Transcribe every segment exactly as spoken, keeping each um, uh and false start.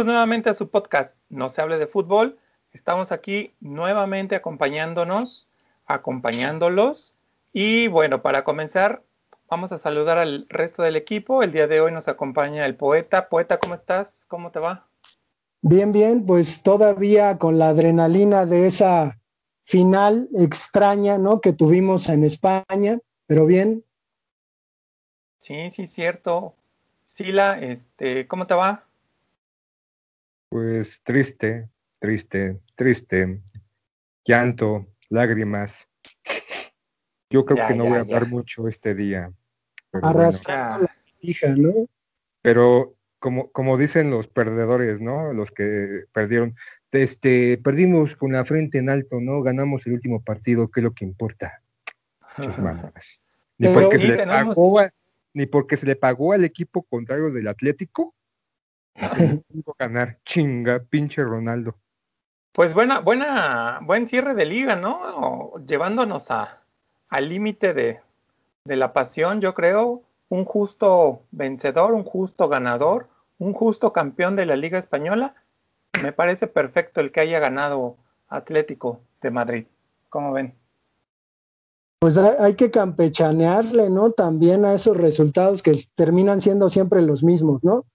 Bienvenidos nuevamente a su podcast No se hable de fútbol. Estamos aquí nuevamente acompañándonos, acompañándolos. Y bueno, para comenzar, vamos a saludar al resto del equipo. El día de hoy nos acompaña el Poeta. Poeta, ¿cómo estás? ¿Cómo te va? Bien, bien, pues todavía con la adrenalina de esa final extraña, ¿no?, que tuvimos en España, pero bien. Sí, sí, cierto. Sila, este, ¿cómo te va? Pues triste, triste, triste, llanto, lágrimas. Yo creo ya, que no ya, voy a hablar ya. mucho este día. Arrastra bueno. la hija, ¿no? Pero como, como dicen los perdedores, ¿no? Los que perdieron, este, perdimos con la frente en alto, ¿no? Ganamos el último partido, ¿qué es lo que importa? Muchas malas. Ni porque sí, se le pagó, ni porque se le pagó al equipo contrario del Atlético. Ganar, chinga, pinche Ronaldo. Pues buena, buena, buen cierre de liga, ¿no? Llevándonos a al límite de, de la pasión, yo creo, un justo vencedor, un justo ganador, un justo campeón de la Liga Española. Me parece perfecto el que haya ganado Atlético de Madrid. ¿Cómo ven? Pues hay que campechanearle, ¿no? También a esos resultados que terminan siendo siempre los mismos, ¿no?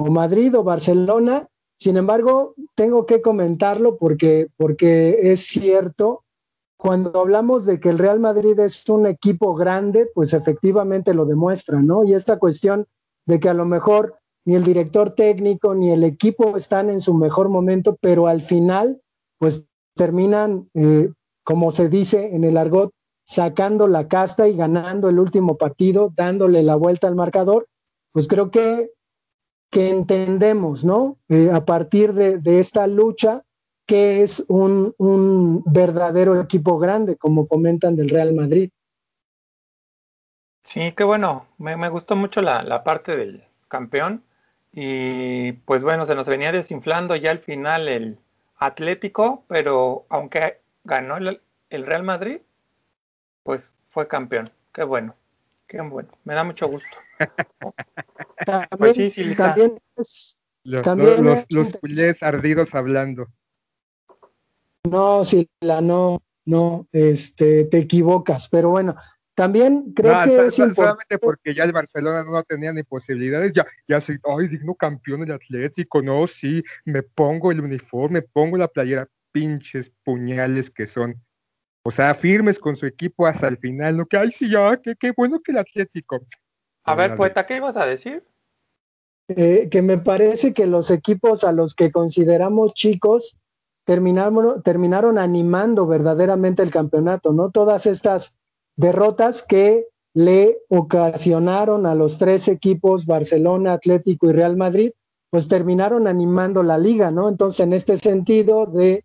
O Madrid o Barcelona. Sin embargo, tengo que comentarlo porque, porque es cierto, cuando hablamos de que el Real Madrid es un equipo grande, pues efectivamente lo demuestra, ¿no? Y esta cuestión de que a lo mejor ni el director técnico ni el equipo están en su mejor momento, pero al final, pues terminan, eh, como se dice en el argot, sacando la casta y ganando el último partido, dándole la vuelta al marcador. Pues creo que que entendemos, ¿no? Eh, a partir de, de esta lucha, que es un, un verdadero equipo grande, como comentan del Real Madrid. Sí, qué bueno. Me, me gustó mucho la, la parte del campeón. Y pues bueno, se nos venía desinflando ya al final el Atlético, pero aunque ganó el, el Real Madrid, pues fue campeón. Qué bueno. Qué bueno, me da mucho gusto. También, pues sí, sí, también es, los, también los, es los culés ardidos hablando. No, Sila, no, no, este, te equivocas, pero bueno, también creo no, que sal, es sal, importante. Solamente porque ya el Barcelona no tenía ni posibilidades, ya, ya soy, ay, digno campeón del Atlético, no, sí, me pongo el uniforme, pongo la playera, pinches puñales que son. O sea, firmes con su equipo hasta el final, ¿no? Que ay, sí, ya, qué, qué bueno que el Atlético. A ver, Poeta, ¿qué ibas a decir? Eh, que me parece que los equipos a los que consideramos chicos terminaron, terminaron animando verdaderamente el campeonato, ¿no? Todas estas derrotas que le ocasionaron a los tres equipos, Barcelona, Atlético y Real Madrid, pues terminaron animando la liga, ¿no? Entonces, en este sentido de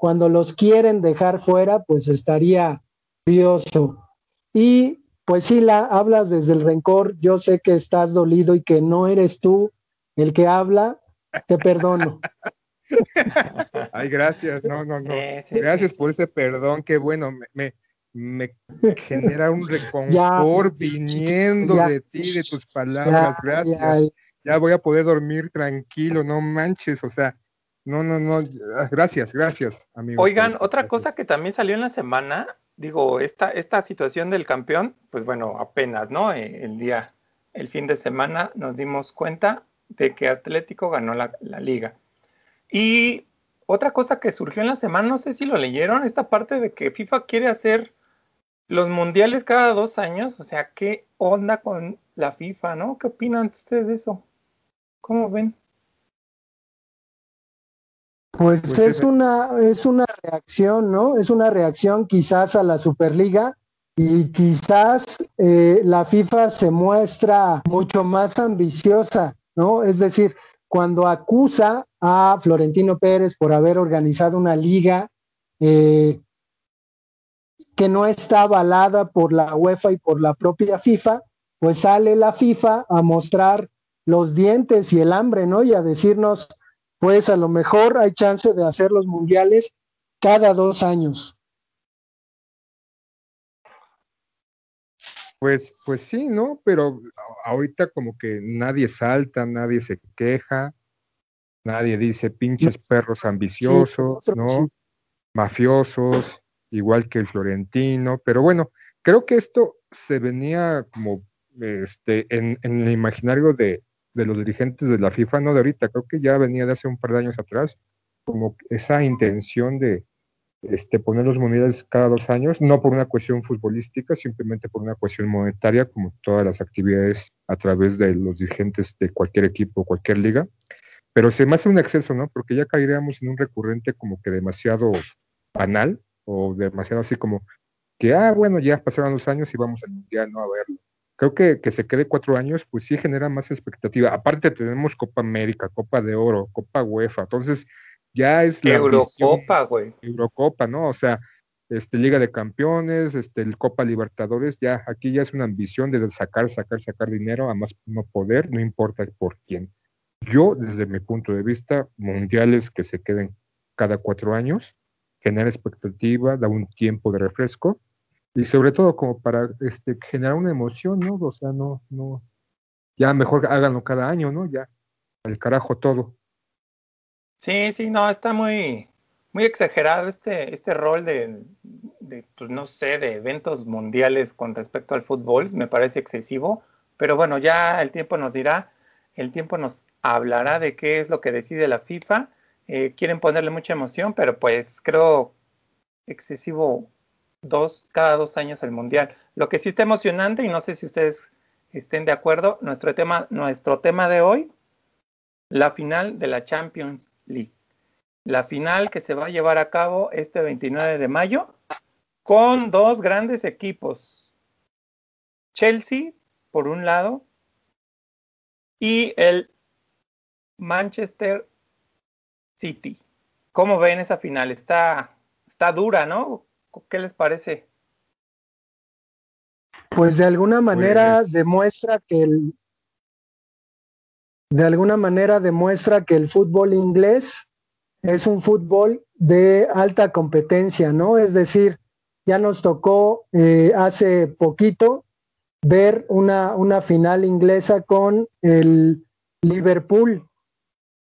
cuando los quieren dejar fuera, pues estaría curioso. Y pues sí, la hablas desde el rencor. Yo sé que estás dolido y que no eres tú el que habla. Te perdono. Ay, gracias. No, no, no. Gracias por ese perdón. Qué bueno. Me, me, me genera un reconfort viniendo ya, de ti, de tus palabras. Ya, gracias. Ya, ya. ya voy a poder dormir tranquilo. No manches. O sea, No, no, no, gracias, gracias, amigos. Oigan, gracias. Otra cosa que también salió en la semana, digo, esta, esta situación del campeón, pues bueno, apenas, ¿no? El día, el fin de semana nos dimos cuenta de que Atlético ganó la, la liga. Y otra cosa que surgió en la semana, no sé si lo leyeron, esta parte de que FIFA quiere hacer los mundiales cada dos años, o sea, ¿qué onda con la FIFA, no? ¿Qué opinan ustedes de eso? ¿Cómo ven? Pues es una, es una reacción, ¿no? Es una reacción quizás a la Superliga y quizás eh, la FIFA se muestra mucho más ambiciosa, ¿no? Es decir, cuando acusa a Florentino Pérez por haber organizado una liga eh, que no está avalada por la UEFA y por la propia FIFA, pues sale la FIFA a mostrar los dientes y el hambre, ¿no? Y a decirnos, pues a lo mejor hay chance de hacer los mundiales cada dos años. Pues, pues sí, ¿no? Pero ahorita como que nadie salta, nadie se queja, Nadie dice pinches perros ambiciosos, sí, ¿no? Sí. Mafiosos, igual que el Florentino, pero bueno, creo que esto se venía como este en, en el imaginario de, de los dirigentes de la FIFA, no de ahorita, creo que ya venía de hace un par de años atrás, como esa intención de este, poner los mundiales cada dos años, no por una cuestión futbolística, simplemente por una cuestión monetaria, como todas las actividades a través de los dirigentes de cualquier equipo, cualquier liga, pero se me hace un exceso, ¿no? Porque ya caeríamos en un recurrente como que demasiado banal, o demasiado así como que, ah, bueno, ya pasaron los años y vamos al mundial, no a verlo. Creo que, que se quede cuatro años, pues sí genera más expectativa. Aparte tenemos Copa América, Copa de Oro, Copa UEFA, entonces ya es la Eurocopa, güey. Eurocopa, ¿no? O sea, este Liga de Campeones, este el Copa Libertadores, ya aquí ya es una ambición de sacar, sacar, sacar dinero, a más no poder, no importa por quién. Yo, desde mi punto de vista, mundiales que se queden cada cuatro años, genera expectativa, da un tiempo de refresco, y sobre todo como para este generar una emoción, ¿no? O sea, no, no, ya mejor háganlo cada año, ¿no? Ya, al carajo todo. Sí, sí, no, está muy, muy exagerado este, este rol de, de, pues no sé, de eventos mundiales con respecto al fútbol, me parece excesivo, pero bueno, ya el tiempo nos dirá, el tiempo nos hablará de qué es lo que decide la FIFA, eh, quieren ponerle mucha emoción, pero pues creo excesivo dos, cada dos años el mundial. Lo que sí está emocionante, y no sé si ustedes estén de acuerdo, nuestro tema, nuestro tema de hoy, la final de la Champions League, la final que se va a llevar a cabo este veintinueve de mayo con dos grandes equipos, Chelsea por un lado y el Manchester City. ¿Cómo ven esa final? Está, está dura, ¿no? ¿Qué les parece? Pues de alguna manera pues... demuestra que el De alguna manera demuestra que el fútbol inglés es un fútbol de alta competencia, ¿no? Es decir, ya nos tocó eh, hace poquito ver una, una final inglesa con el Liverpool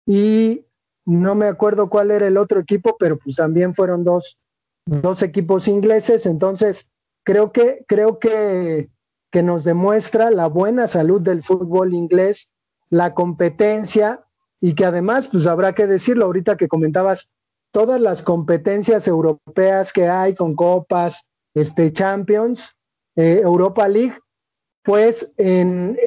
y no me acuerdo cuál era el otro equipo, pero pues también fueron dos, dos equipos ingleses, entonces creo que, creo que, que nos demuestra la buena salud del fútbol inglés, la competencia y que además, pues habrá que decirlo ahorita que comentabas, todas las competencias europeas que hay con copas, este Champions, eh, Europa League, pues en,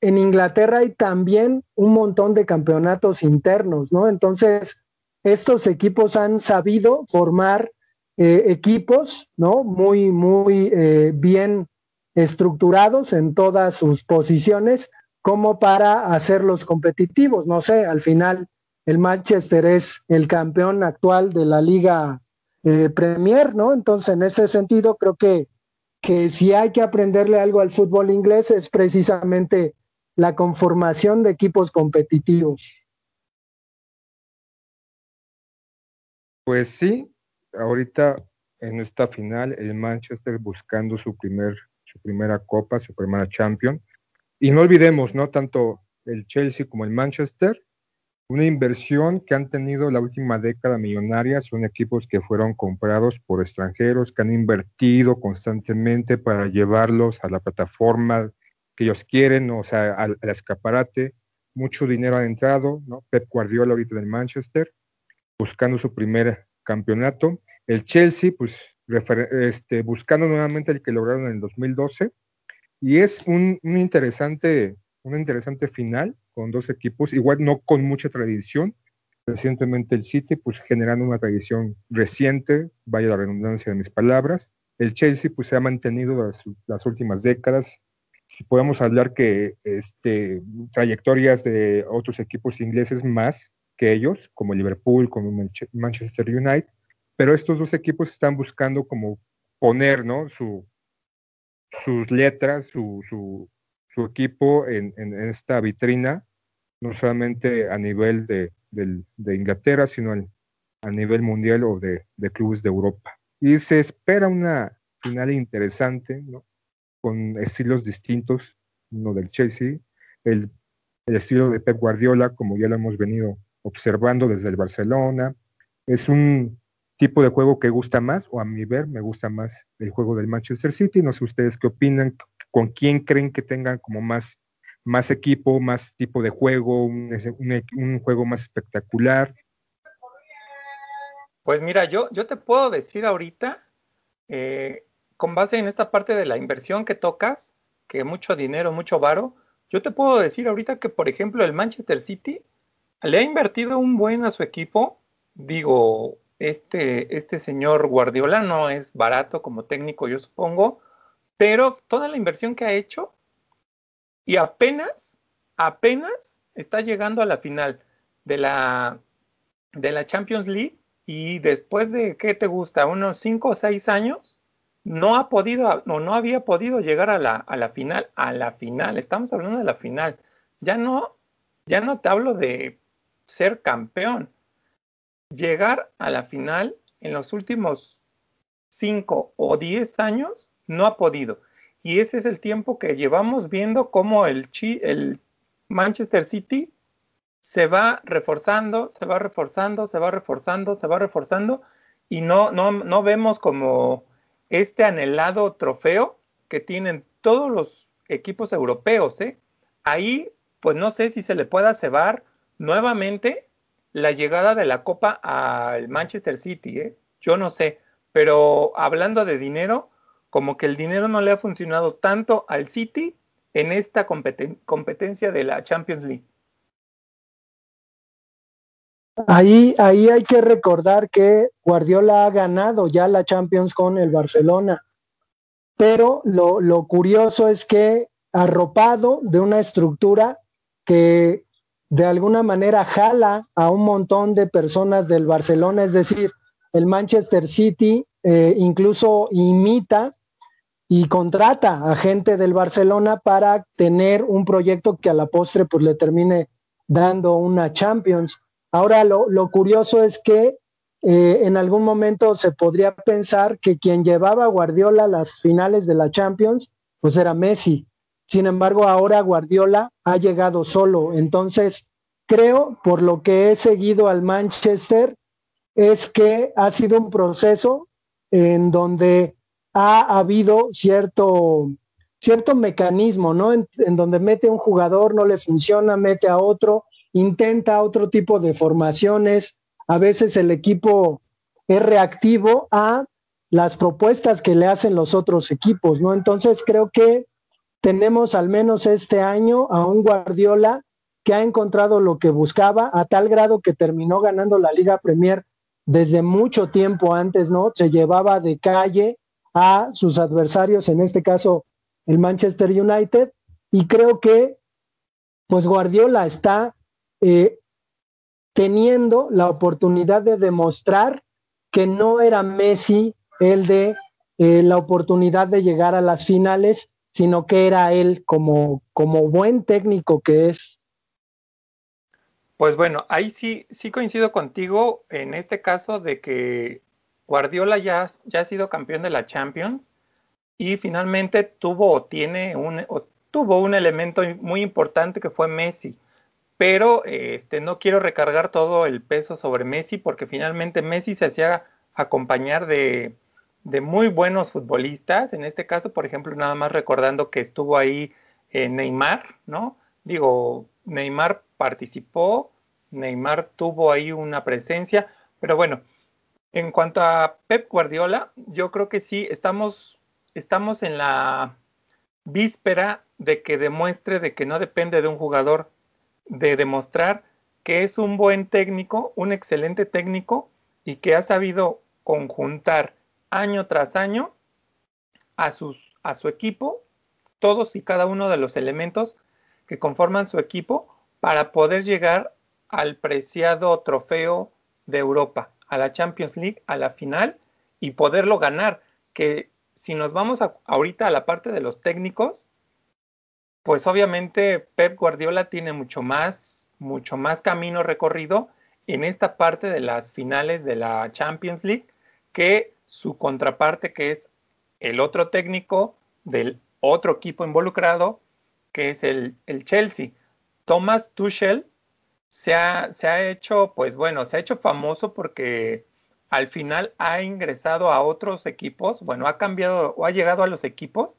en Inglaterra hay también un montón de campeonatos internos, ¿no? Entonces, estos equipos han sabido formar eh, equipos, ¿no? Muy, muy eh, bien estructurados en todas sus posiciones, como para hacerlos competitivos. No sé, al final el Manchester es el campeón actual de la Liga eh, Premier, ¿no? Entonces, en ese sentido, creo que, que si hay que aprenderle algo al fútbol inglés es precisamente la conformación de equipos competitivos. Pues sí, ahorita en esta final, el Manchester buscando su, primer, su primera Copa, su primera Champions. Y no olvidemos, ¿no? Tanto el Chelsea como el Manchester, una inversión que han tenido la última década millonaria, son equipos que fueron comprados por extranjeros, que han invertido constantemente para llevarlos a la plataforma que ellos quieren, o sea, al, al escaparate, mucho dinero ha entrado, ¿no? Pep Guardiola ahorita del Manchester, buscando su primer campeonato, el Chelsea, pues, refer- este, buscando nuevamente el que lograron en el dos mil doce, y es un, un interesante una interesante final con dos equipos, igual no con mucha tradición, recientemente el City pues generando una tradición reciente, vaya la redundancia de mis palabras, el Chelsea pues se ha mantenido las, las últimas décadas, si podemos hablar que este, trayectorias de otros equipos ingleses más que ellos, como Liverpool, como Manchester United, pero estos dos equipos están buscando como poner, ¿no? su sus letras, su, su, su equipo en, en esta vitrina, no solamente a nivel de, de, de Inglaterra, sino al, a nivel mundial o de, de clubes de Europa. Y se espera una final interesante, ¿no? Con estilos distintos, uno del Chelsea, el, el estilo de Pep Guardiola, como ya lo hemos venido observando desde el Barcelona. Es un tipo de juego que gusta más, o a mi ver, me gusta más el juego del Manchester City. No sé ustedes qué opinan, con quién creen que tengan como más, más equipo, más tipo de juego, un, un, un juego más espectacular. Pues mira, yo, yo te puedo decir ahorita, eh, con base en esta parte de la inversión que tocas, que mucho dinero, mucho varo, yo te puedo decir ahorita que, por ejemplo, el Manchester City le ha invertido un buen a su equipo. Digo, este, este señor Guardiola no es barato como técnico, yo supongo, pero toda la inversión que ha hecho, y apenas, apenas está llegando a la final de la, de la Champions League, y después de, ¿qué te gusta?, unos cinco o seis años, no ha podido, o no había podido llegar a la, a la final, a la final, estamos hablando de la final, ya no, ya no te hablo de ser campeón, llegar a la final en los últimos cinco o diez años, no ha podido, y ese es el tiempo que llevamos viendo cómo el, Chi, el Manchester City se va reforzando, se va reforzando, se va reforzando, se va reforzando, y no, no, no vemos como este anhelado trofeo que tienen todos los equipos europeos, ¿eh? Ahí, pues no sé si se le pueda cebar nuevamente la llegada de la Copa al Manchester City, ¿eh? Yo no sé, pero hablando de dinero, como que el dinero no le ha funcionado tanto al City en esta competen- competencia de la Champions League. Ahí, ahí hay que recordar que Guardiola ha ganado ya la Champions con el Barcelona, pero lo, lo curioso es que arropado de una estructura que de alguna manera jala a un montón de personas del Barcelona, es decir, el Manchester City eh, incluso imita y contrata a gente del Barcelona para tener un proyecto que a la postre pues le termine dando una Champions. Ahora, lo, lo curioso es que eh, en algún momento se podría pensar que quien llevaba a Guardiola a las finales de la Champions, pues era Messi. Sin embargo, ahora Guardiola ha llegado solo. Entonces, creo, por lo que he seguido al Manchester, es que ha sido un proceso en donde ha habido cierto, cierto mecanismo, ¿no? En, en donde mete un jugador, no le funciona, mete a otro, intenta otro tipo de formaciones. A veces el equipo es reactivo a las propuestas que le hacen los otros equipos, ¿no? Entonces creo que tenemos al menos este año a un Guardiola que ha encontrado lo que buscaba, a tal grado que terminó ganando la Liga Premier desde mucho tiempo antes, ¿no? Se llevaba de calle a sus adversarios, en este caso el Manchester United, y creo que pues Guardiola está Eh, teniendo la oportunidad de demostrar que no era Messi el de eh, la oportunidad de llegar a las finales, sino que era él como, como buen técnico que es. Pues bueno, ahí sí, sí coincido contigo en este caso de que Guardiola ya, ya ha sido campeón de la Champions y finalmente tuvo o tiene un, o tuvo un elemento muy importante que fue Messi. Pero este, no quiero recargar todo el peso sobre Messi, porque finalmente Messi se hacía acompañar de, de muy buenos futbolistas. En este caso, por ejemplo, nada más recordando que estuvo ahí eh, Neymar, ¿no? Digo, Neymar participó, Neymar tuvo ahí una presencia. Pero bueno, en cuanto a Pep Guardiola, yo creo que sí, estamos, estamos en la víspera de que demuestre de que no depende de un jugador, de demostrar que es un buen técnico, un excelente técnico, y que ha sabido conjuntar año tras año a, sus, a su equipo, todos y cada uno de los elementos que conforman su equipo, para poder llegar al preciado trofeo de Europa, a la Champions League, a la final, y poderlo ganar. Que si nos vamos a, ahorita a la parte de los técnicos, pues obviamente Pep Guardiola tiene mucho más, mucho más camino recorrido en esta parte de las finales de la Champions League que su contraparte, que es el otro técnico del otro equipo involucrado, que es el, el Chelsea. Thomas Tuchel se ha, se ha hecho, pues bueno, se ha hecho famoso porque al final ha ingresado a otros equipos, bueno, ha cambiado o ha llegado a los equipos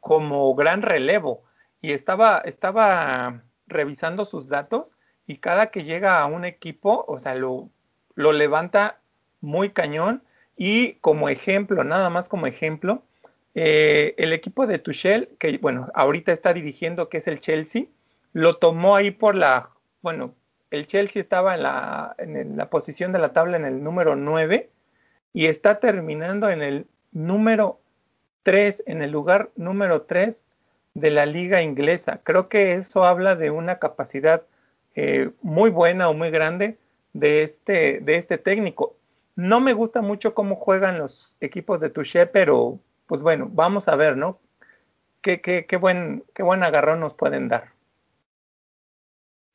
como gran relevo. Y estaba, estaba revisando sus datos y cada que llega a un equipo, o sea, lo, lo levanta muy cañón. Y como ejemplo, nada más como ejemplo, eh, el equipo de Tuchel, que bueno, ahorita está dirigiendo, que es el Chelsea, lo tomó ahí por la, bueno, el Chelsea estaba en la, en la posición de la tabla en el número nueve y está terminando en el número tres, en el lugar número tres de la liga inglesa. Creo que eso habla de una capacidad eh, muy buena o muy grande de este, de este técnico. No me gusta mucho cómo juegan los equipos de Tuchel, pero pues bueno, vamos a ver, ¿no? Qué, qué, qué buen, qué buen agarrón nos pueden dar.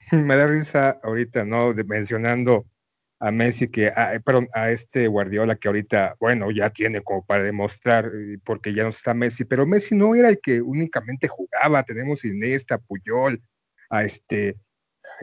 Me da risa ahorita, ¿no? De, mencionando a Messi, que, a, perdón, a este Guardiola que ahorita, bueno, ya tiene como para demostrar, porque ya no está Messi, pero Messi no era el que únicamente jugaba. Tenemos a Iniesta, Puyol, a este...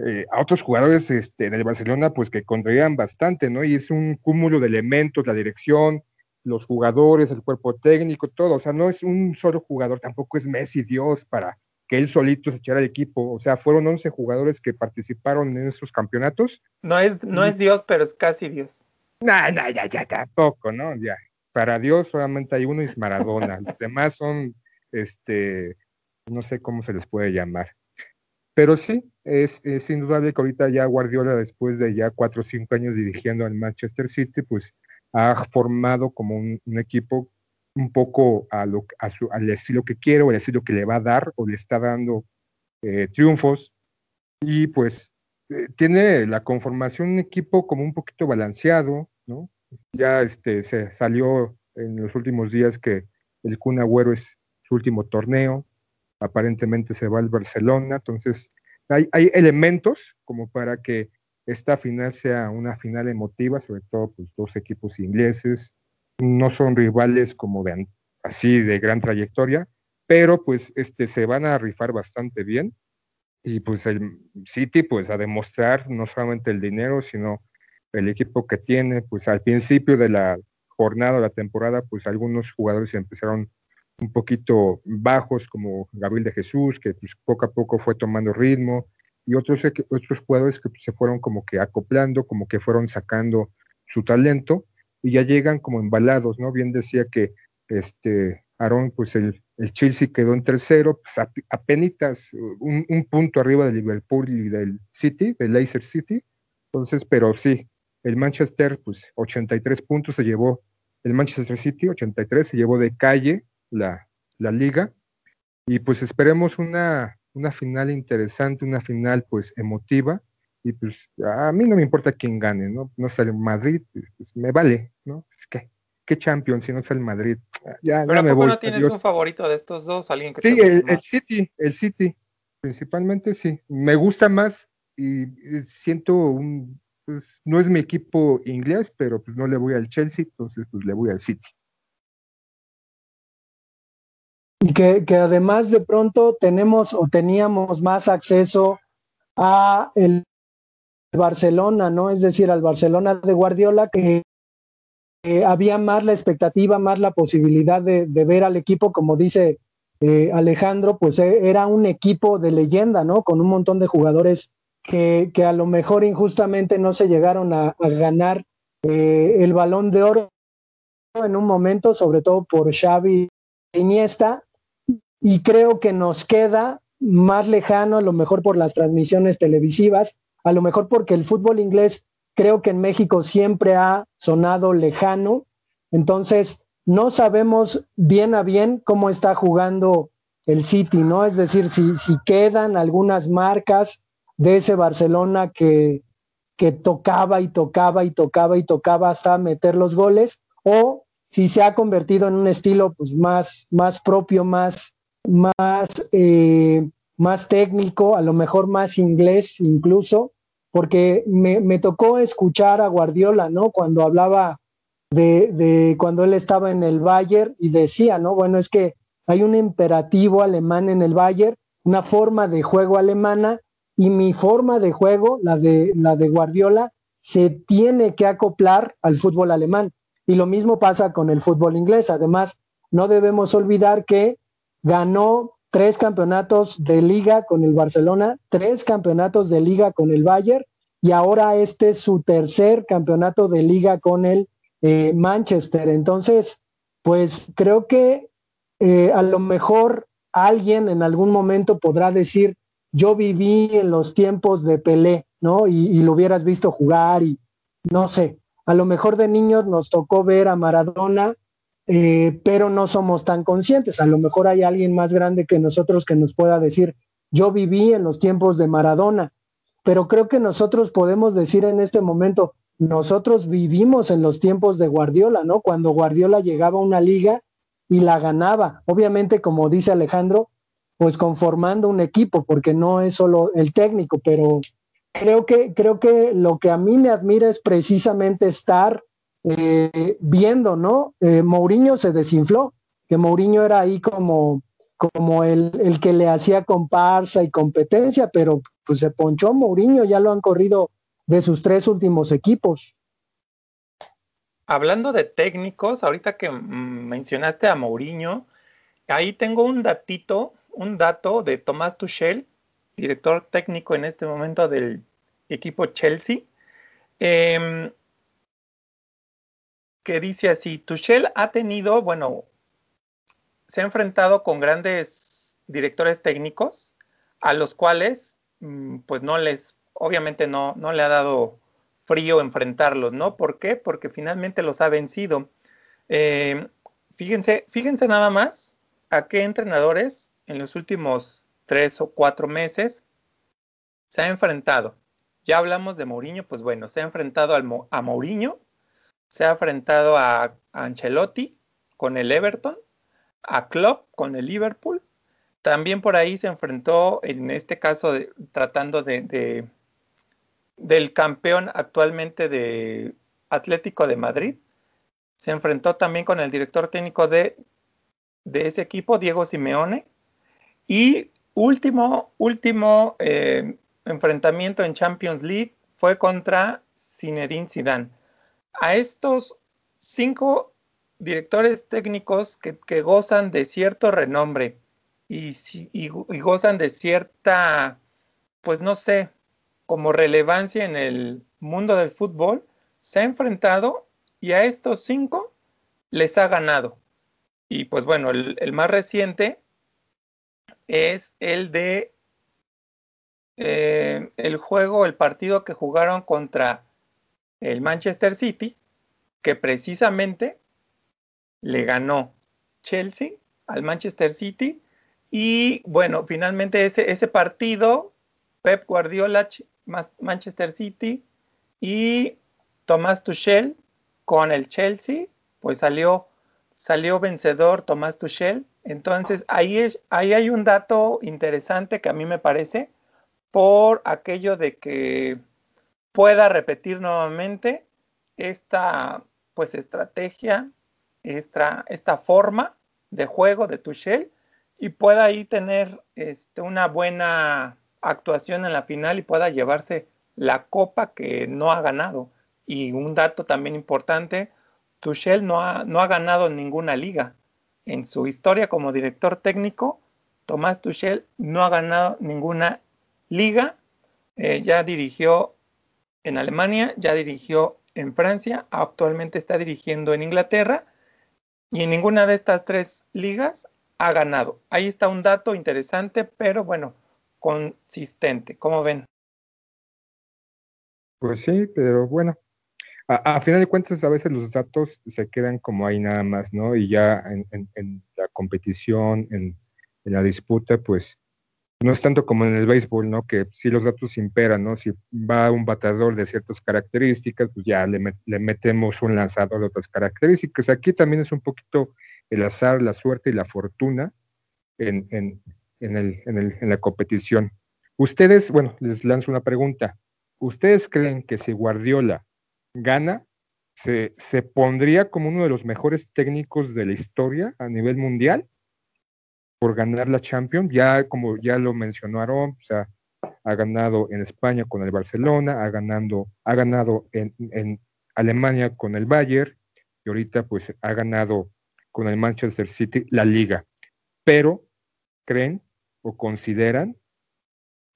Eh, a otros jugadores este, en el Barcelona, pues que contribuían bastante, ¿no? Y es un cúmulo de elementos, la dirección, los jugadores, el cuerpo técnico, todo. O sea, no es un solo jugador, tampoco es Messi Dios para que él solito se echara el equipo. O sea, fueron once jugadores que participaron en esos campeonatos. No es, no es Dios, pero es casi Dios. No, no, ya, ya, tampoco, ¿no? Ya. Para Dios solamente hay uno y es Maradona. Los demás son, este, no sé cómo se les puede llamar. Pero sí, es, es indudable que ahorita ya Guardiola, después de ya cuatro o cinco años dirigiendo al Manchester City, pues ha formado como un, un equipo un poco a lo, a su, al estilo que quiere, o al estilo que le va a dar, o le está dando eh, triunfos. Y pues eh, tiene la conformación de un equipo como un poquito balanceado, ¿no? Ya este, se salió en los últimos días que el Kun Agüero es su último torneo. Aparentemente se va al Barcelona, entonces hay, hay elementos como para que esta final sea una final emotiva, sobre todo pues dos equipos ingleses, no son rivales como de así de gran trayectoria, pero pues este se van a rifar bastante bien. Y pues el City pues a demostrar no solamente el dinero, sino el equipo que tiene. Pues al principio de la jornada o la temporada, pues algunos jugadores empezaron un poquito bajos, como Gabriel de Jesús, que pues poco a poco fue tomando ritmo, y otros, otros jugadores que pues, se fueron como que acoplando, como que fueron sacando su talento, y ya llegan como embalados, ¿no? Bien decía que este Aarón, pues el, el Chelsea quedó en tercero, pues a, apenitas un, un punto arriba de Liverpool y del City, del Leicester City. Entonces, pero sí, el Manchester, pues ochenta y tres puntos se llevó, el Manchester City ochenta y tres se llevó de calle La, la liga, y pues esperemos una, una final interesante, una final pues emotiva, y pues a mí no me importa quién gane, ¿no? No sale Madrid, pues me vale, ¿no? Es que, ¿qué Champions si no sale Madrid? Ya, pero ya me voy. ¿No tienes adiós. Un favorito de estos dos? ¿Alguien que sí, te el, el City, el City, principalmente sí, me gusta más y siento un, pues no es mi equipo inglés, pero pues no le voy al Chelsea, entonces pues le voy al City. Y que, que además de pronto tenemos o teníamos más acceso a el Barcelona, ¿no? Es decir, al Barcelona de Guardiola, que, que había más la expectativa, más la posibilidad de, de ver al equipo, como dice eh, Alejandro, pues eh, era un equipo de leyenda, ¿no? Con un montón de jugadores que, que a lo mejor injustamente no se llegaron a, a ganar eh, el Balón de Oro en un momento, sobre todo por Xavi Iniesta. Y creo que nos queda más lejano, a lo mejor por las transmisiones televisivas, a lo mejor porque el fútbol inglés creo que en México siempre ha sonado lejano. Entonces, no sabemos bien a bien cómo está jugando el City, ¿no? Es decir, si, si quedan algunas marcas de ese Barcelona que, que tocaba y tocaba y tocaba y tocaba hasta meter los goles, o si se ha convertido en un estilo pues más, más propio, más... más, eh, más técnico, a lo mejor más inglés incluso, porque me, me tocó escuchar a Guardiola, ¿no? Cuando hablaba de, de cuando él estaba en el Bayern y decía, ¿no? Bueno, es que hay un imperativo alemán en el Bayern, una forma de juego alemana y mi forma de juego, la de, la de Guardiola, se tiene que acoplar al fútbol alemán. Y lo mismo pasa con el fútbol inglés. Además, no debemos olvidar que ganó tres campeonatos de liga con el Barcelona, tres campeonatos de liga con el Bayern, y ahora este es su tercer campeonato de liga con el eh, Manchester. Entonces, pues creo que eh, a lo mejor alguien en algún momento podrá decir, yo viví en los tiempos de Pelé, ¿no? Y, y lo hubieras visto jugar y no sé. A lo mejor de niños nos tocó ver a Maradona, eh, pero no somos tan conscientes. A lo mejor hay alguien más grande que nosotros que nos pueda decir, yo viví en los tiempos de Maradona. Pero creo que nosotros podemos decir en este momento, nosotros vivimos en los tiempos de Guardiola, ¿no? Cuando Guardiola llegaba a una liga y la ganaba. Obviamente, como dice Alejandro, pues conformando un equipo, porque no es solo el técnico, pero... Creo que, creo que lo que a mí me admira es precisamente estar eh, viendo, ¿no? Eh, Mourinho se desinfló, que Mourinho era ahí como, como el, el que le hacía comparsa y competencia, pero pues se ponchó Mourinho, ya lo han corrido de sus tres últimos equipos. Hablando de técnicos, ahorita que mencionaste a Mourinho, ahí tengo un datito, un dato de Thomas Tuchel, director técnico en este momento del equipo Chelsea, eh, que dice así, Tuchel ha tenido, bueno, se ha enfrentado con grandes directores técnicos, a los cuales, pues no les, obviamente no, no le ha dado frío enfrentarlos, ¿no? ¿Por qué? Porque finalmente los ha vencido. Eh, fíjense, fíjense nada más a qué entrenadores en los últimos tres o cuatro meses se ha enfrentado. Ya hablamos de Mourinho, pues bueno, se ha enfrentado al Mo- a Mourinho, se ha enfrentado a, a Ancelotti con el Everton, a Klopp con el Liverpool, también por ahí se enfrentó, en este caso de, tratando de, de del campeón actualmente de Atlético de Madrid, se enfrentó también con el director técnico de, de ese equipo, Diego Simeone, y Último, último eh, enfrentamiento en Champions League fue contra Zinedine Zidane. A estos cinco directores técnicos que, que gozan de cierto renombre y, y, y gozan de cierta, pues no sé, como relevancia en el mundo del fútbol, se ha enfrentado y a estos cinco les ha ganado. Y pues bueno, el, el más reciente es el de eh, el juego, el partido que jugaron contra el Manchester City, que precisamente le ganó Chelsea al Manchester City. Y bueno, finalmente ese, ese partido, Pep Guardiola, Ch- Manchester City y Thomas Tuchel con el Chelsea, pues salió, salió vencedor Thomas Tuchel. Entonces, ahí, es, ahí hay un dato interesante que a mí me parece, por aquello de que pueda repetir nuevamente esta pues estrategia, esta, esta forma de juego de Tuchel, y pueda ahí tener este, una buena actuación en la final y pueda llevarse la copa que no ha ganado. Y un dato también importante, Tuchel no ha, no ha ganado ninguna liga. En su historia como director técnico, Thomas Tuchel no ha ganado ninguna liga. Eh, ya dirigió en Alemania, ya dirigió en Francia, actualmente está dirigiendo en Inglaterra y en ninguna de estas tres ligas ha ganado. Ahí está un dato interesante, pero bueno, consistente. ¿Cómo ven? Pues sí, pero bueno. A, a final de cuentas, a veces los datos se quedan como ahí nada más, ¿no? Y ya en, en, en la competición, en, en la disputa, pues no es tanto como en el béisbol, ¿no? Que si los datos imperan, ¿no? Si va un bateador de ciertas características, pues ya le, met, le metemos un lanzador de otras características. Aquí también es un poquito el azar, la suerte y la fortuna en, en, en, el, en, el, en la competición. Ustedes, bueno, les lanzo una pregunta. ¿Ustedes creen que si Guardiola gana, se, se pondría como uno de los mejores técnicos de la historia a nivel mundial por ganar la Champions? Ya como ya lo mencionaron, o sea, ha ganado en España con el Barcelona, ha, ganando, ha ganado en, en Alemania con el Bayern, y ahorita pues ha ganado con el Manchester City la Liga. Pero creen o consideran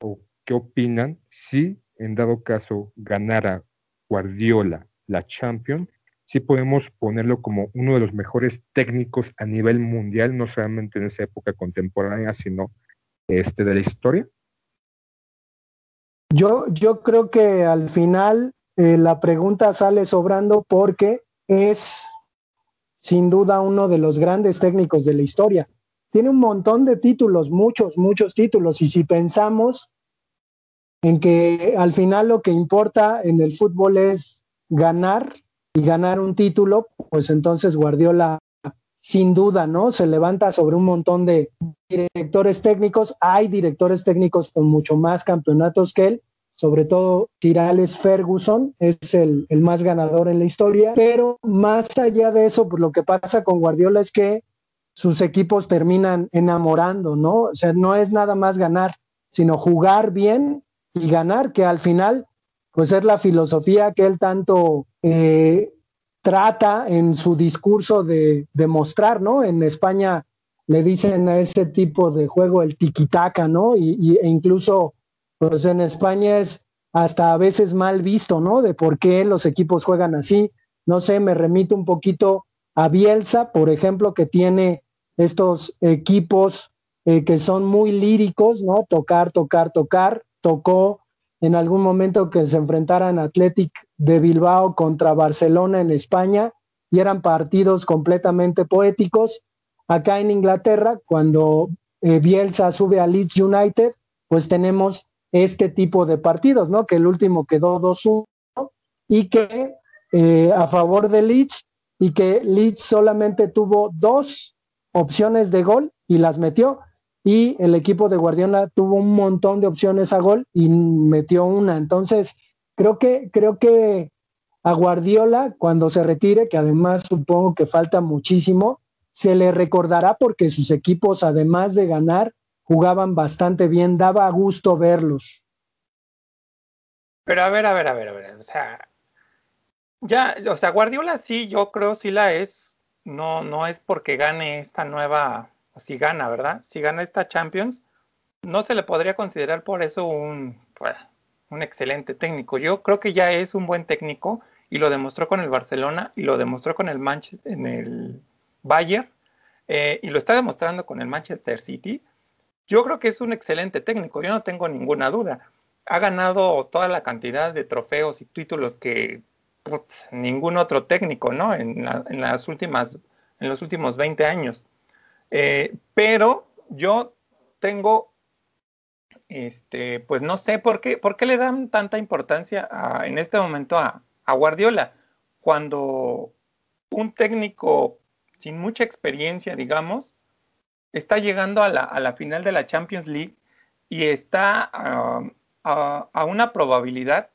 o qué opinan si en dado caso ganara Guardiola la Champions, si podemos ponerlo como uno de los mejores técnicos a nivel mundial, no solamente en esa época contemporánea, sino este de la historia. Yo, yo creo que al final eh, la pregunta sale sobrando porque es sin duda uno de los grandes técnicos de la historia. Tiene un montón de títulos, muchos, muchos títulos. Y si pensamos en que al final lo que importa en el fútbol es ganar y ganar un título, pues entonces Guardiola sin duda, ¿no? Se levanta sobre un montón de directores técnicos. Hay directores técnicos con mucho más campeonatos que él, sobre todo Sir Alex Ferguson es el, el más ganador en la historia, pero más allá de eso, pues lo que pasa con Guardiola es que sus equipos terminan enamorando, ¿no? O sea, no es nada más ganar, sino jugar bien y ganar, que al final pues es la filosofía que él tanto eh, trata en su discurso de, de mostrar, ¿no? En España le dicen a ese tipo de juego el tiki-taka, ¿no? Y, y, e incluso, pues en España es hasta a veces mal visto, ¿no? De por qué los equipos juegan así. No sé, me remito un poquito a Bielsa, por ejemplo, que tiene estos equipos eh, que son muy líricos, ¿no? Tocar, tocar, tocar. Tocó en algún momento que se enfrentaran Athletic de Bilbao contra Barcelona en España y eran partidos completamente poéticos. Acá en Inglaterra, cuando eh, Bielsa sube a Leeds United, pues tenemos este tipo de partidos, ¿no? Que el último quedó dos uno y que eh, a favor de Leeds, y que Leeds solamente tuvo dos opciones de gol y las metió. Y el equipo de Guardiola tuvo un montón de opciones a gol y metió una. Entonces, creo que, creo que a Guardiola, cuando se retire, que además supongo que falta muchísimo, se le recordará porque sus equipos, además de ganar, jugaban bastante bien, daba gusto verlos. Pero a ver, a ver, a ver, a ver, o sea, ya, o sea, Guardiola sí, yo creo sí la es, no, no es porque gane esta nueva... si gana, ¿verdad? Si gana esta Champions, no se le podría considerar por eso un, un excelente técnico. Yo creo que ya es un buen técnico y lo demostró con el Barcelona y lo demostró con el Manchester, en el Bayern eh, y lo está demostrando con el Manchester City. Yo creo que es un excelente técnico, yo no tengo ninguna duda. Ha ganado toda la cantidad de trofeos y títulos que putz, ningún otro técnico, ¿no? En, la, en, las últimas, en los últimos veinte años. Eh, pero yo tengo, este, pues no sé por qué, por qué le dan tanta importancia a, en este momento a, a Guardiola, cuando un técnico sin mucha experiencia, digamos, está llegando a la, a la final de la Champions League y está uh, a, a una probabilidad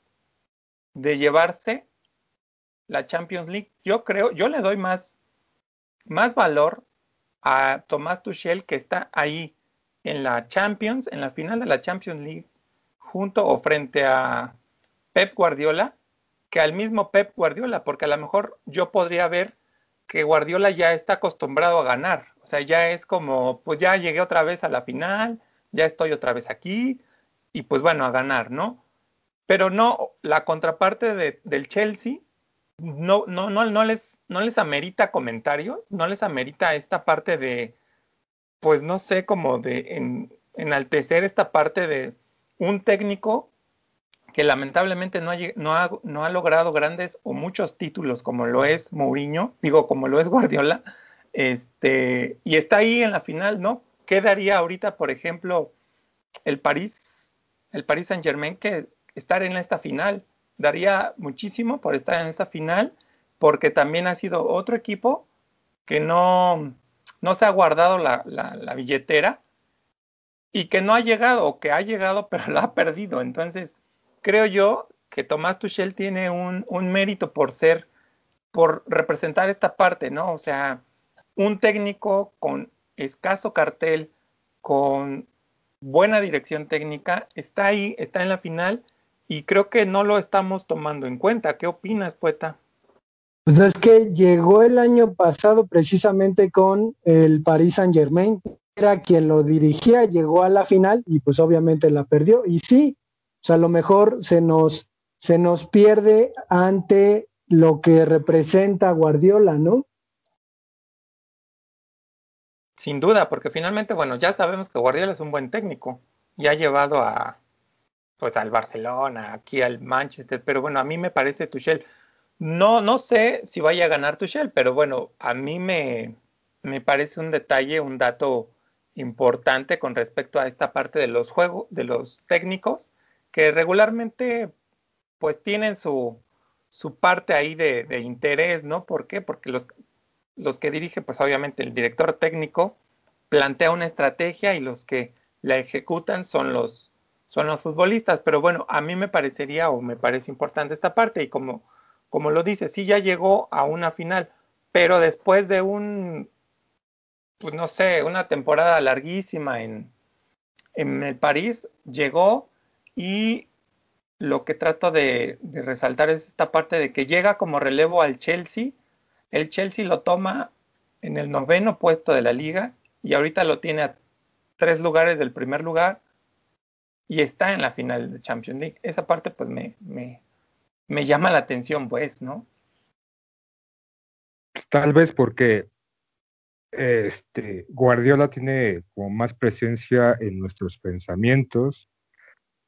de llevarse la Champions League. Yo creo, yo le doy más, más valor a Tomás Tuchel, que está ahí en la Champions, en la final de la Champions League, junto o frente a Pep Guardiola, que al mismo Pep Guardiola, porque a lo mejor yo podría ver que Guardiola ya está acostumbrado a ganar, o sea, ya es como, pues ya llegué otra vez a la final, ya estoy otra vez aquí, y pues bueno, a ganar, ¿no? Pero no, la contraparte de, del Chelsea, no, no, no, no les... no les amerita comentarios, no les amerita esta parte de, pues no sé, como de en, enaltecer esta parte de un técnico que lamentablemente no ha, no, ha, no ha logrado grandes o muchos títulos como lo es Mourinho, digo, como lo es Guardiola, este, y está ahí en la final, ¿no? ¿Qué daría ahorita, por ejemplo, el París, el Paris Saint-Germain, que estar en esta final? Daría muchísimo por estar en esta final, porque también ha sido otro equipo que no, no se ha guardado la, la, la billetera y que no ha llegado, o que ha llegado pero la ha perdido. Entonces, creo yo que Tomás Tuchel tiene un, un mérito por ser, por representar esta parte, ¿no? O sea, un técnico con escaso cartel, con buena dirección técnica, está ahí, está en la final y creo que no lo estamos tomando en cuenta. ¿Qué opinas, Poeta? Pues es que llegó el año pasado precisamente con el Paris Saint-Germain, era quien lo dirigía, llegó a la final y pues obviamente la perdió. Y sí, o sea, a lo mejor se nos, se nos pierde ante lo que representa Guardiola, ¿no? Sin duda, porque finalmente, bueno, ya sabemos que Guardiola es un buen técnico y ha llevado a, pues, al Barcelona, aquí al Manchester, pero bueno, a mí me parece Tuchel. No, no sé si vaya a ganar Tuchel, pero bueno, a mí me, me parece un detalle, un dato importante con respecto a esta parte de los juegos, de los técnicos, que regularmente pues tienen su, su parte ahí de, de interés, ¿no? ¿Por qué? Porque los, los que dirige, pues obviamente el director técnico plantea una estrategia y los que la ejecutan son los, son los futbolistas. Pero bueno, a mí me parecería o me parece importante esta parte y como... Como lo dice, sí ya llegó a una final, pero después de un, pues no sé, una temporada larguísima en, en el París, llegó y lo que trato de, de resaltar es esta parte de que llega como relevo al Chelsea. El Chelsea lo toma en el noveno puesto de la liga y ahorita lo tiene a tres lugares del primer lugar y está en la final de Champions League. Esa parte pues me... me Me llama la atención, pues, ¿no? Tal vez porque este, Guardiola tiene como más presencia en nuestros pensamientos,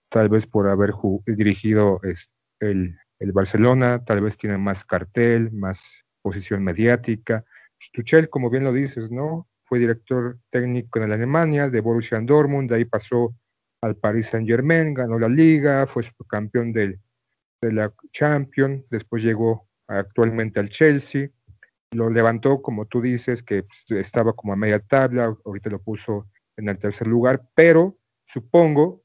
tal vez por haber ju- dirigido es, el, el Barcelona, tal vez tiene más cartel, más posición mediática. Tuchel, como bien lo dices, ¿no? Fue director técnico en la Alemania, de Borussia Dortmund, de ahí pasó al Paris Saint-Germain, ganó la Liga, fue subcampeón del de la Champions, después llegó actualmente al Chelsea, lo levantó, como tú dices, que estaba como a media tabla, ahorita lo puso en el tercer lugar, pero supongo,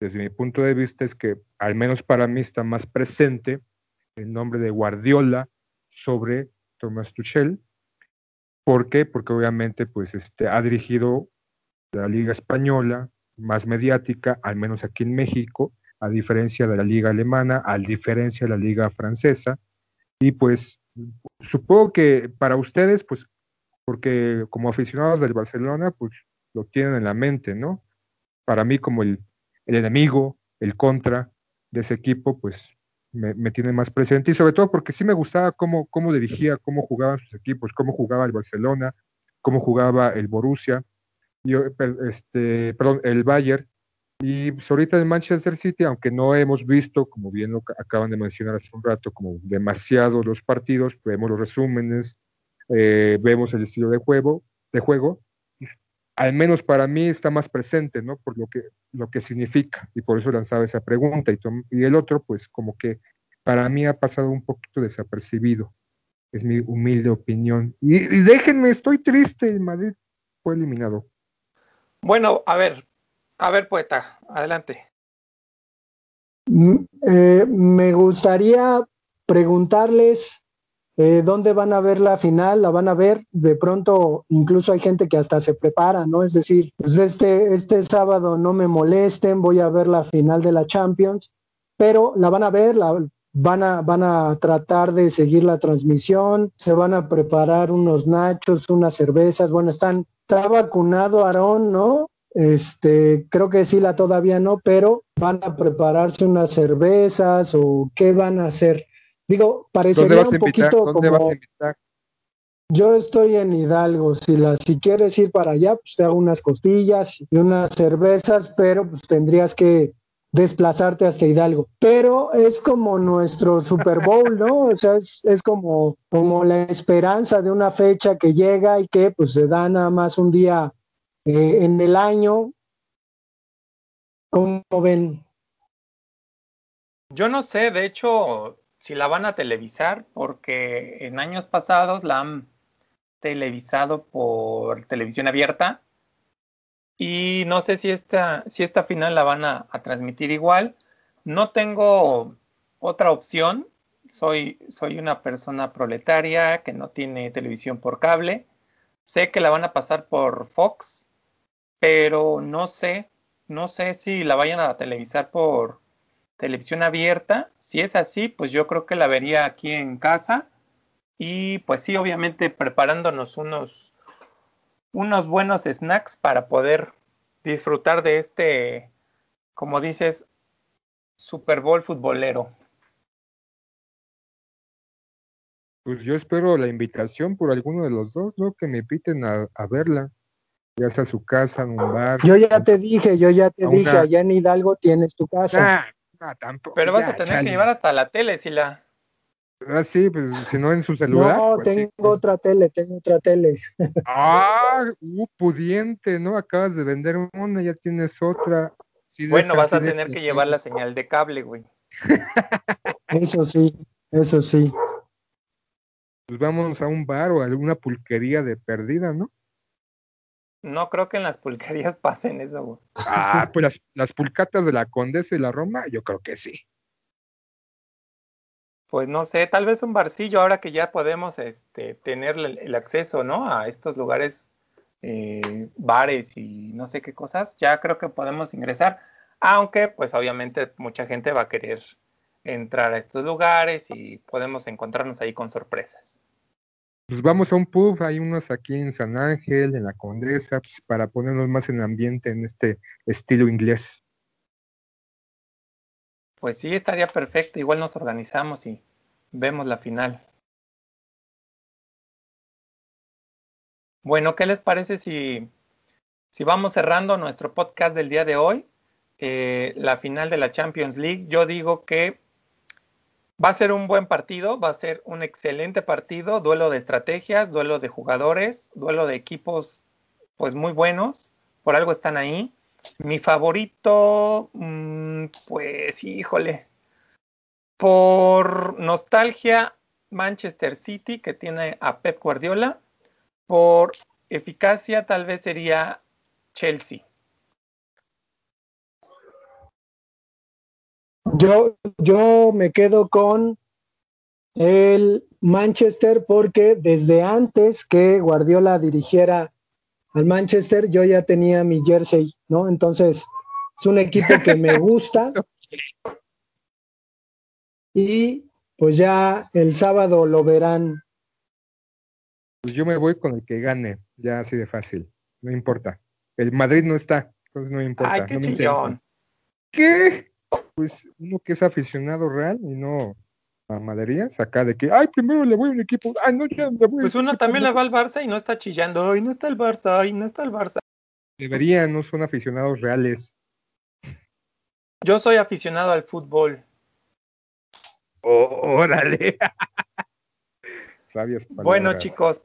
desde mi punto de vista, es que al menos para mí está más presente el nombre de Guardiola sobre Thomas Tuchel. ¿Por qué? Porque obviamente pues, este, ha dirigido la Liga Española, más mediática, al menos aquí en México, a diferencia de la liga alemana, a diferencia de la liga francesa, y pues supongo que para ustedes, pues, porque como aficionados del Barcelona, pues lo tienen en la mente, ¿no? Para mí como el, el enemigo, el contra de ese equipo, pues me, me tiene más presente, y sobre todo porque sí me gustaba cómo, cómo dirigía, cómo jugaban sus equipos, cómo jugaba el Barcelona, cómo jugaba el Borussia, y, este, perdón, el Bayern. Y ahorita en Manchester City, aunque no hemos visto, como bien lo acaban de mencionar hace un rato, como demasiado los partidos, vemos los resúmenes, eh, vemos el estilo de juego, de juego, al menos para mí está más presente, ¿no? Por lo que, lo que significa, y por eso lanzaba esa pregunta, y, tom- y el otro, pues como que para mí ha pasado un poquito desapercibido, es mi humilde opinión. Y, y déjenme, estoy triste, el Madrid fue eliminado. Bueno, a ver... A ver, Poeta, adelante. Eh, me gustaría preguntarles eh, dónde van a ver la final, la van a ver, de pronto incluso hay gente que hasta se prepara, ¿no? Es decir, pues este, este sábado no me molesten, voy a ver la final de la Champions, pero la van a ver, la, van a, van a tratar de seguir la transmisión, se van a preparar unos nachos, unas cervezas, bueno, están, está vacunado Aarón, ¿no? Este, creo que Sila todavía no, pero van a prepararse unas cervezas o qué van a hacer. Digo, parecería un poquito como... Yo estoy en Hidalgo, Sila, si quieres ir para allá, pues te hago unas costillas y unas cervezas, pero pues tendrías que desplazarte hasta Hidalgo. Pero es como nuestro Super Bowl, ¿no? O sea, es, es como, como la esperanza de una fecha que llega y que pues se da nada más un día... Eh, en el año, ¿cómo ven? Yo no sé, de hecho, si la van a televisar, porque en años pasados la han televisado por televisión abierta y no sé si esta, si esta final la van a, a transmitir igual. No tengo otra opción, soy, soy una persona proletaria que no tiene televisión por cable. Sé que la van a pasar por Fox, pero no sé, no sé si la vayan a televisar por televisión abierta. Si es así, pues yo creo que la vería aquí en casa. Y pues sí, obviamente preparándonos unos, unos buenos snacks para poder disfrutar de este, como dices, Super Bowl futbolero. Pues yo espero la invitación por alguno de los dos, ¿no? Que me inviten a, a verla, ya sea su casa, un bar. Yo ya a, te dije, yo ya te dije, una... allá en Hidalgo tienes tu casa. Nah, nah, tampoco, pero vas ya, a tener chale. que llevar hasta la tele, si la... Ah, sí, pues si no en su celular. No, pues, tengo sí, pues... otra tele, tengo otra tele. Ah, uh, pudiente, ¿no? Acabas de vender una, ya tienes otra. Sí, bueno, vas a tener que llevar la señal de cable, güey. Eso sí, eso sí. Pues vamos a un bar o a alguna pulquería de perdida, ¿no? No creo que en las pulquerías pasen eso, güey. Ah, pues las, las pulcatas de la Condesa y la Roma, yo creo que sí. Pues no sé, tal vez un barcillo ahora que ya podemos este, tener el, el acceso, ¿no? A estos lugares, eh, bares y no sé qué cosas, ya creo que podemos ingresar, aunque pues obviamente mucha gente va a querer entrar a estos lugares y podemos encontrarnos ahí con sorpresas. Pues vamos a un pub, hay unos aquí en San Ángel, en la Condesa, pues, para ponernos más en ambiente en este estilo inglés. Pues sí, estaría perfecto, igual nos organizamos y vemos la final. Bueno, ¿qué les parece si, si vamos cerrando nuestro podcast del día de hoy? Eh, la final de la Champions League, yo digo que va a ser un buen partido, va a ser un excelente partido, duelo de estrategias, duelo de jugadores, duelo de equipos pues muy buenos, por algo están ahí. Mi favorito, pues híjole, por nostalgia, Manchester City, que tiene a Pep Guardiola. Por eficacia, tal vez sería Chelsea. Yo, yo me quedo con el Manchester porque desde antes que Guardiola dirigiera al Manchester, yo ya tenía mi jersey, ¿no? Entonces, es un equipo que me gusta. Y pues ya el sábado lo verán. Pues yo me voy con el que gane, ya así de fácil, no importa. El Madrid no está, entonces no importa. Ay, qué no me interesa. ¿Qué? Pues uno que es aficionado real y no a maderías, acá de que, ay, primero le voy a un equipo, ay, no, ya le voy a... Pues uno también le va al Barça y no está chillando, ay, no está el Barça, ay, no está el Barça. Debería, no son aficionados reales. Yo soy aficionado al fútbol. Oh, órale. Sabias palabras. Bueno, chicos.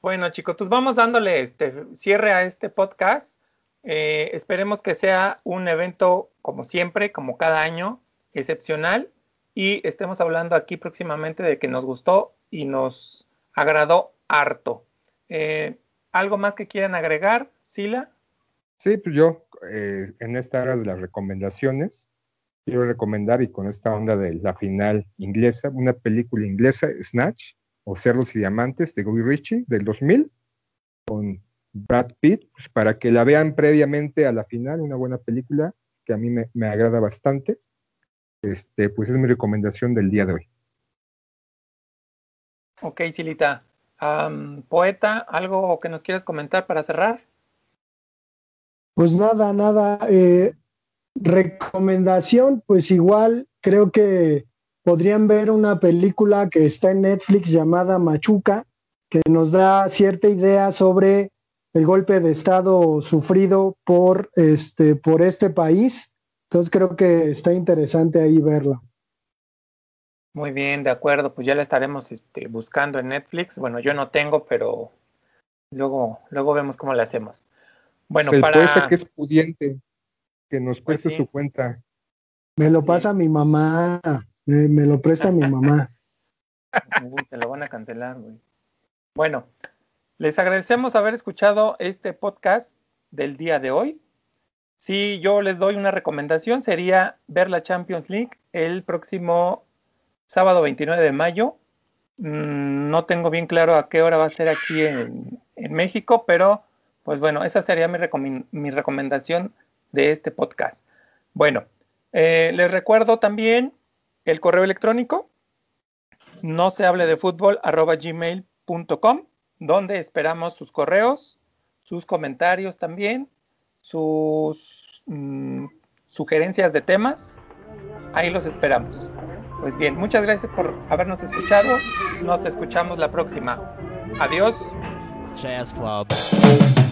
Bueno, chicos, pues vamos dándole este cierre a este podcast. Eh, esperemos que sea un evento, como siempre, como cada año, excepcional. Y estemos hablando aquí próximamente de que nos gustó y nos agradó harto. Eh, ¿Algo más que quieran agregar, Sila? Sí, pues yo, eh, en esta hora de las recomendaciones, quiero recomendar, y con esta onda de la final inglesa, una película inglesa, Snatch, o Cerdos y Diamantes, de Guy Ritchie, del dos mil, con Brad Pitt, pues para que la vean previamente a la final, una buena película que a mí me, me agrada bastante. Este, pues es mi recomendación del día de hoy. Ok, Silita. Um, poeta, ¿algo que nos quieras comentar para cerrar? Pues nada, nada. Eh, recomendación, pues igual creo que podrían ver una película que está en Netflix llamada Machuca, que nos da cierta idea sobre el golpe de estado sufrido por este, por este país. Entonces creo que está interesante ahí verla. Muy bien, de acuerdo, pues ya la estaremos este, buscando en Netflix. Bueno, yo no tengo, pero luego luego vemos cómo la hacemos. Bueno, Se para... puede ser que es pudiente, que nos preste pues sí. su cuenta. Me lo sí. pasa mi mamá, me, me lo presta mi mamá. Uy, te lo van a cancelar, güey. Bueno, les agradecemos haber escuchado este podcast del día de hoy. Si yo les doy una recomendación, sería ver la Champions League el próximo sábado veintinueve de mayo. No tengo bien claro a qué hora va a ser aquí en, en México, pero pues bueno, esa sería mi, recom- mi recomendación de este podcast. Bueno, eh, les recuerdo también el correo electrónico, no se hable de fútbol arroba gmail punto com, donde esperamos sus correos, sus comentarios también, sus mm, sugerencias de temas. Ahí los esperamos. Pues bien, muchas gracias por habernos escuchado. Nos escuchamos la próxima. Adiós. Jazz Club.